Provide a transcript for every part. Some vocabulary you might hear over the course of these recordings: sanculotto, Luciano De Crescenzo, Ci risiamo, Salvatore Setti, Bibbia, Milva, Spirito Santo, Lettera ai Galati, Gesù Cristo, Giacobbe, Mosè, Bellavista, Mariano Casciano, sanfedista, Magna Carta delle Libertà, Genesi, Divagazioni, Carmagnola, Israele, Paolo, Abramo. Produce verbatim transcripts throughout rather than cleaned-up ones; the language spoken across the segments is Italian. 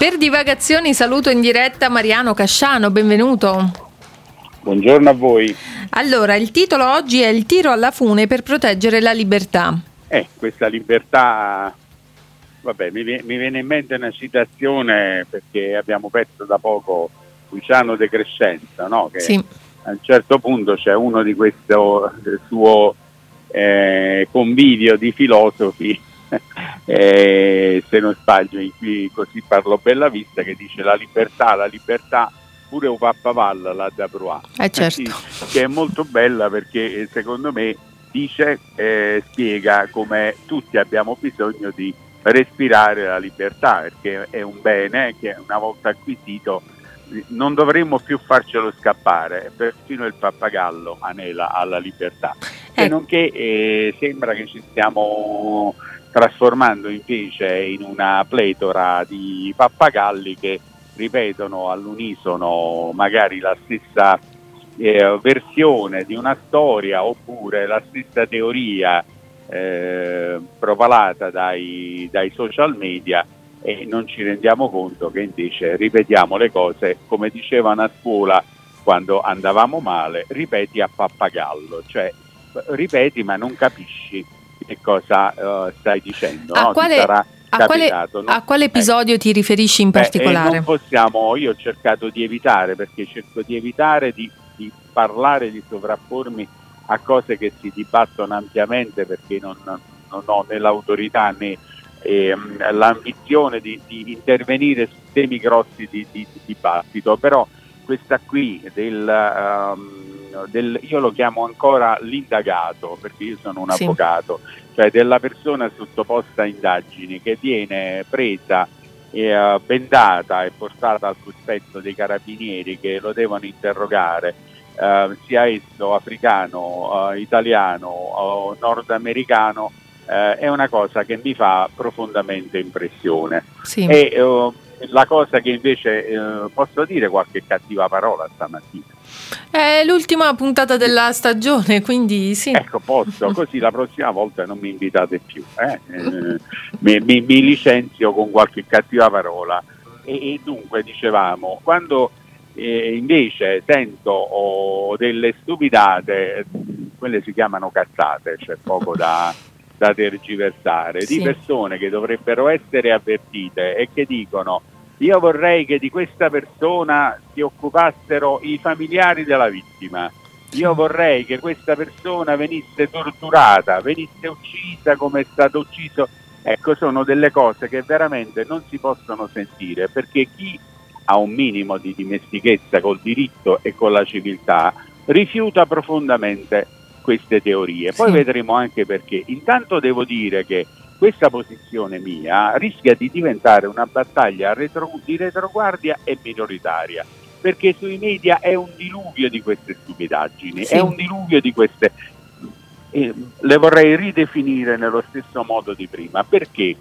Per Divagazioni saluto in diretta Mariano Casciano, benvenuto. Buongiorno a voi. Allora, il titolo oggi è il tiro alla fune per proteggere la libertà. Eh, questa libertà, vabbè, mi, mi viene in mente una citazione perché abbiamo perso da poco Luciano De Crescenzo, no? Che sì. A un certo punto c'è uno di questo suo eh, convivio di filosofi, eh, se non sbaglio, in cui così parlo Bellavista, che dice la libertà, la libertà pure un pappavalla la da Proa, eh certo. Sì, che è molto bella perché secondo me dice, eh, spiega come tutti abbiamo bisogno di respirare la libertà, perché è un bene che una volta acquisito non dovremmo più farcelo scappare, perfino il pappagallo anela alla libertà, eh. Se non che eh, sembra che ci stiamo trasformando invece in una pletora di pappagalli che ripetono all'unisono magari la stessa eh, versione di una storia oppure la stessa teoria eh, propalata dai, dai social media, e non ci rendiamo conto che invece ripetiamo le cose, come dicevano a scuola quando andavamo male, ripeti a pappagallo, cioè ripeti ma non capisci che cosa eh, stai dicendo. A no? quale... Ti sarà A quale, a quale episodio eh. ti riferisci in particolare? Beh, eh, non possiamo, io ho cercato di evitare, perché cerco di evitare di, di parlare, di sovrappormi a cose che si dibattono ampiamente, perché non, non ho né l'autorità né eh, l'ambizione di, di intervenire su temi grossi di, di, di dibattito, però questa qui del... Um, Del, io lo chiamo ancora l'indagato, perché io sono un sì. avvocato, cioè della persona sottoposta a indagini che viene presa, eh, bendata e portata al cospetto dei carabinieri che lo devono interrogare, eh, sia esso africano, eh, italiano o nordamericano, eh, è una cosa che mi fa profondamente impressione. Sì. E eh, la cosa che invece eh, posso dire qualche cattiva parola stamattina. È l'ultima puntata della stagione, quindi sì. Ecco, posso, così la prossima volta non mi invitate più. Eh? Eh, mi, mi, mi licenzio con qualche cattiva parola. E, e dunque, dicevamo, quando eh, invece sento oh, delle stupidate, quelle si chiamano cazzate, c'è cioè poco da, da tergiversare, sì. di persone che dovrebbero essere avvertite e che dicono: io vorrei che di questa persona si occupassero i familiari della vittima, io vorrei che questa persona venisse torturata, venisse uccisa come è stato ucciso. Ecco, sono delle cose che veramente non si possono sentire, perché chi ha un minimo di dimestichezza col diritto e con la civiltà rifiuta profondamente queste teorie. Poi sì. vedremo anche perché. Intanto devo dire che questa posizione mia rischia di diventare una battaglia retro, di retroguardia e minoritaria, perché sui media è un diluvio di queste stupidaggini, sì. è un diluvio di queste... Eh, le vorrei ridefinire nello stesso modo di prima. Perché?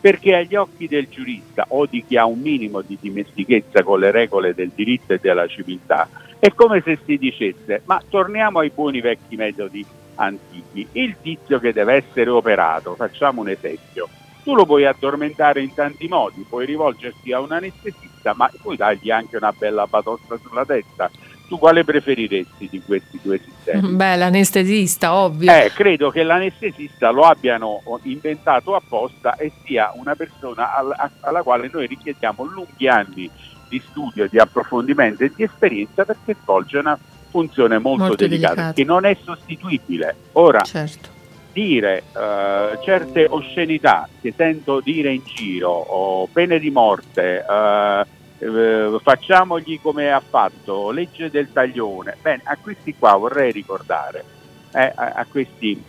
Perché agli occhi del giurista o di chi ha un minimo di dimestichezza con le regole del diritto e della civiltà è come se si dicesse: ma torniamo ai buoni vecchi metodi antichi, il tizio che deve essere operato, facciamo un esempio, tu lo puoi addormentare in tanti modi, puoi rivolgerti a un anestesista, ma puoi dargli anche una bella batosta sulla testa. Tu quale preferiresti di questi due sistemi? Beh, l'anestesista, ovvio. Eh, credo che l'anestesista lo abbiano inventato apposta e sia una persona alla, alla quale noi richiediamo lunghi anni di studio, di approfondimento e di esperienza, perché svolge una funzione molto, molto delicata, delicata, che non è sostituibile. Ora, certo. dire uh, certe oscenità che sento dire in giro, o pene di morte, uh, uh, facciamogli come ha fatto, legge del taglione, bene, a questi qua vorrei ricordare, eh, a, a questi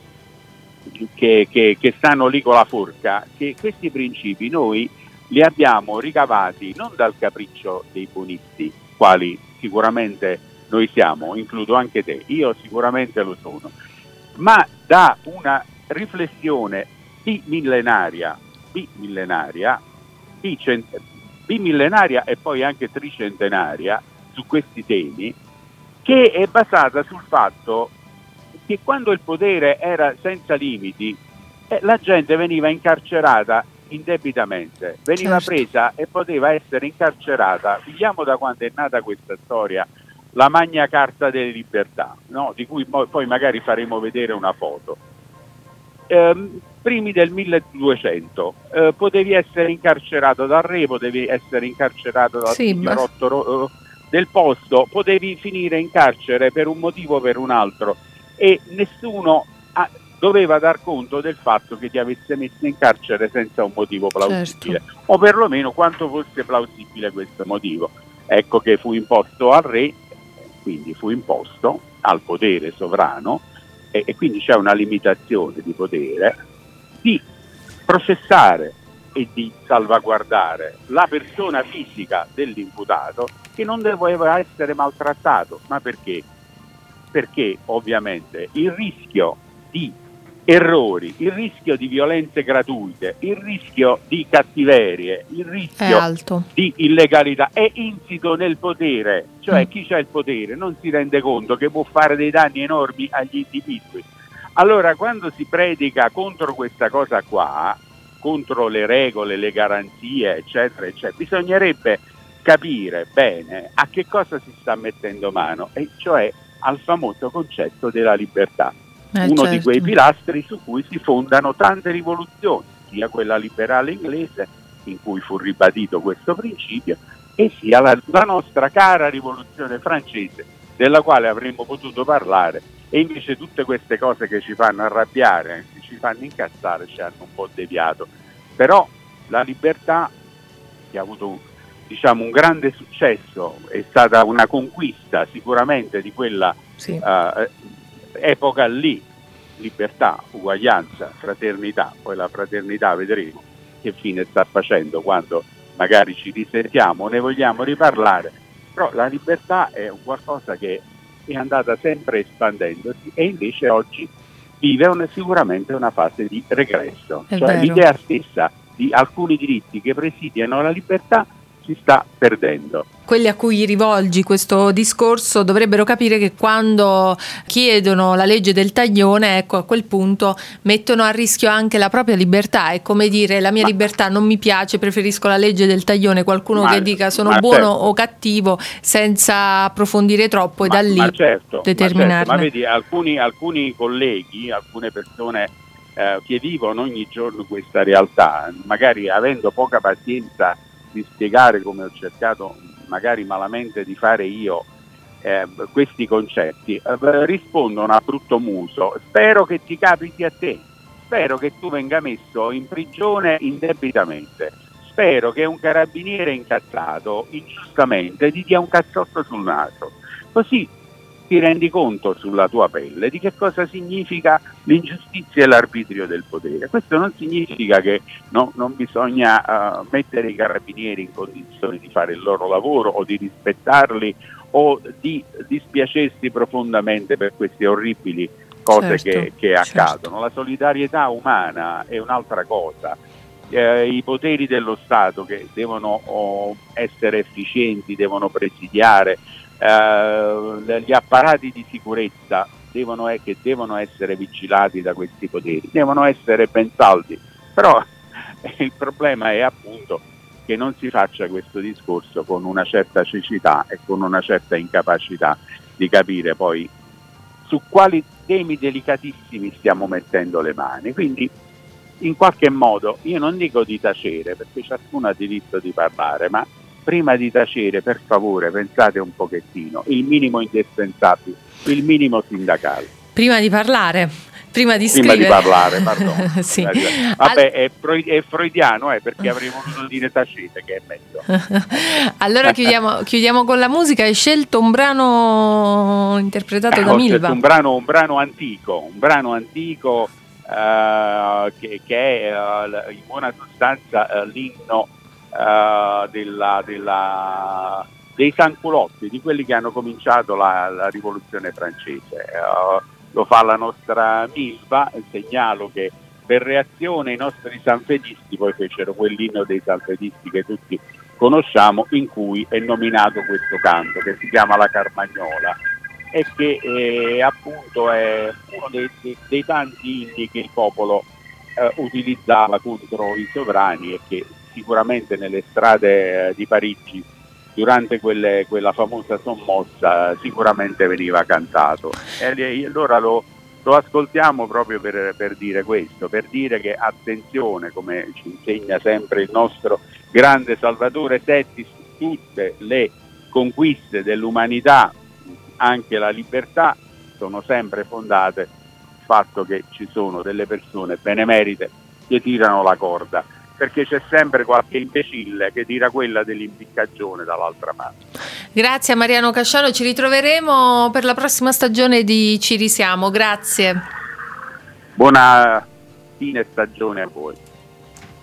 che, che, che stanno lì con la forca, che questi principi noi li abbiamo ricavati non dal capriccio dei buonisti, quali sicuramente noi siamo, includo anche te, io sicuramente lo sono, ma da una riflessione bimillenaria, bimillenaria, bimillenaria e poi anche tricentenaria su questi temi, che è basata sul fatto che quando il potere era senza limiti, eh, la gente veniva incarcerata indebitamente, veniva certo. presa e poteva essere incarcerata. Vediamo da quando è nata questa storia, la Magna Carta delle Libertà, no? Di cui poi magari faremo vedere una foto. Ehm, primi del milleduecento, eh, potevi essere incarcerato dal re, potevi essere incarcerato dal sì, signorotto ro- del posto, potevi finire in carcere per un motivo o per un altro, e nessuno ha, doveva dar conto del fatto che ti avesse messo in carcere senza un motivo plausibile, certo. o perlomeno quanto fosse plausibile questo motivo. Ecco che fu imposto al re, quindi fu imposto al potere sovrano, e, e quindi c'è una limitazione di potere di processare e di salvaguardare la persona fisica dell'imputato, che non doveva essere maltrattato. Ma perché? Perché ovviamente il rischio di errori, il rischio di violenze gratuite, il rischio di cattiverie, il rischio di illegalità è insito nel potere, cioè mm. chi c'ha il potere non si rende conto che può fare dei danni enormi agli individui. Allora, quando si predica contro questa cosa qua, contro le regole, le garanzie, eccetera, eccetera, bisognerebbe capire bene a che cosa si sta mettendo mano, e cioè al famoso concetto della libertà, eh, uno certo. di quei pilastri su cui si fondano tante rivoluzioni, sia quella liberale inglese, in cui fu ribadito questo principio, e sia la, la nostra cara rivoluzione francese, della quale avremmo potuto parlare, e invece tutte queste cose che ci fanno arrabbiare, che ci fanno incazzare, ci hanno un po' deviato. Però la libertà, che ha avuto un diciamo un grande successo, è stata una conquista sicuramente di quella sì. uh, epoca lì, libertà, uguaglianza, fraternità. Poi la fraternità vedremo che fine sta facendo quando magari ci risentiamo o ne vogliamo riparlare, però la libertà è qualcosa che è andata sempre espandendosi, e invece oggi vive una, sicuramente una fase di regresso, è cioè vero. l'idea stessa di alcuni diritti che presidiano la libertà si sta perdendo. Quelli a cui rivolgi questo discorso dovrebbero capire che quando chiedono la legge del taglione, ecco, a quel punto mettono a rischio anche la propria libertà. È come dire: la mia ma, libertà non mi piace, preferisco la legge del taglione. Qualcuno ma, che dica sono buono certo. o cattivo, senza approfondire troppo, e ma, da lì ma certo, determinarne. Ma, certo. ma vedi, alcuni, alcuni colleghi, alcune persone eh, che vivono ogni giorno questa realtà, magari avendo poca pazienza di spiegare, come ho cercato magari malamente di fare io, eh, questi concetti, eh, rispondono a brutto muso: spero che ti capiti a te, spero che tu venga messo in prigione indebitamente, spero che un carabiniere incazzato ingiustamente ti dia un cazzotto sul naso, così ti rendi conto sulla tua pelle di che cosa significa l'ingiustizia e l'arbitrio del potere. Questo non significa che no, non bisogna uh, mettere i carabinieri in condizioni di fare il loro lavoro, o di rispettarli, o di dispiacersi profondamente per queste orribili cose certo, che, che accadono. Certo. La solidarietà umana è un'altra cosa. Eh, i poteri dello Stato, che devono oh, essere efficienti, devono presidiare. Uh, gli apparati di sicurezza devono, è, che devono essere vigilati da questi poteri, devono essere ben saldi. Però il problema è appunto che non si faccia questo discorso con una certa cecità e con una certa incapacità di capire poi su quali temi delicatissimi stiamo mettendo le mani. Quindi in qualche modo, io non dico di tacere, perché ciascuno ha diritto di parlare, ma prima di tacere, per favore, pensate un pochettino, il minimo indispensabile, il minimo sindacale. Prima di parlare, prima di prima scrivere. Prima di parlare, pardon. sì. Vabbè, è, freud- è freudiano, eh, perché avremmo voluto dire tacete, che è meglio. Allora chiudiamo, chiudiamo con la musica. Hai scelto un brano interpretato eh, da Milva. Un brano, un brano antico, un brano antico uh, che, che è uh, in buona sostanza uh, l'inno Uh, della, della, dei sanculotti, di quelli che hanno cominciato la, la rivoluzione francese. Uh, lo fa la nostra Milva. Segnalo che per reazione i nostri sanfedisti poi fecero quell'inno dei sanfedisti che tutti conosciamo, in cui è nominato questo canto, che si chiama La Carmagnola, e che eh, appunto è uno dei, dei, dei tanti inni che il popolo eh, utilizzava contro i sovrani e che sicuramente nelle strade eh, di Parigi durante quelle, quella famosa sommossa sicuramente veniva cantato. E allora lo, lo ascoltiamo proprio per, per dire questo, per dire che attenzione, come ci insegna sempre il nostro grande Salvatore Setti, su tutte le conquiste dell'umanità, anche la libertà, sono sempre fondate sul fatto che ci sono delle persone benemerite che tirano la corda, perché c'è sempre qualche imbecille che tira quella dell'impiccagione dall'altra parte. Grazie a Mariano Casciano, ci ritroveremo per la prossima stagione di Ci risiamo. Grazie. Buona fine stagione a voi.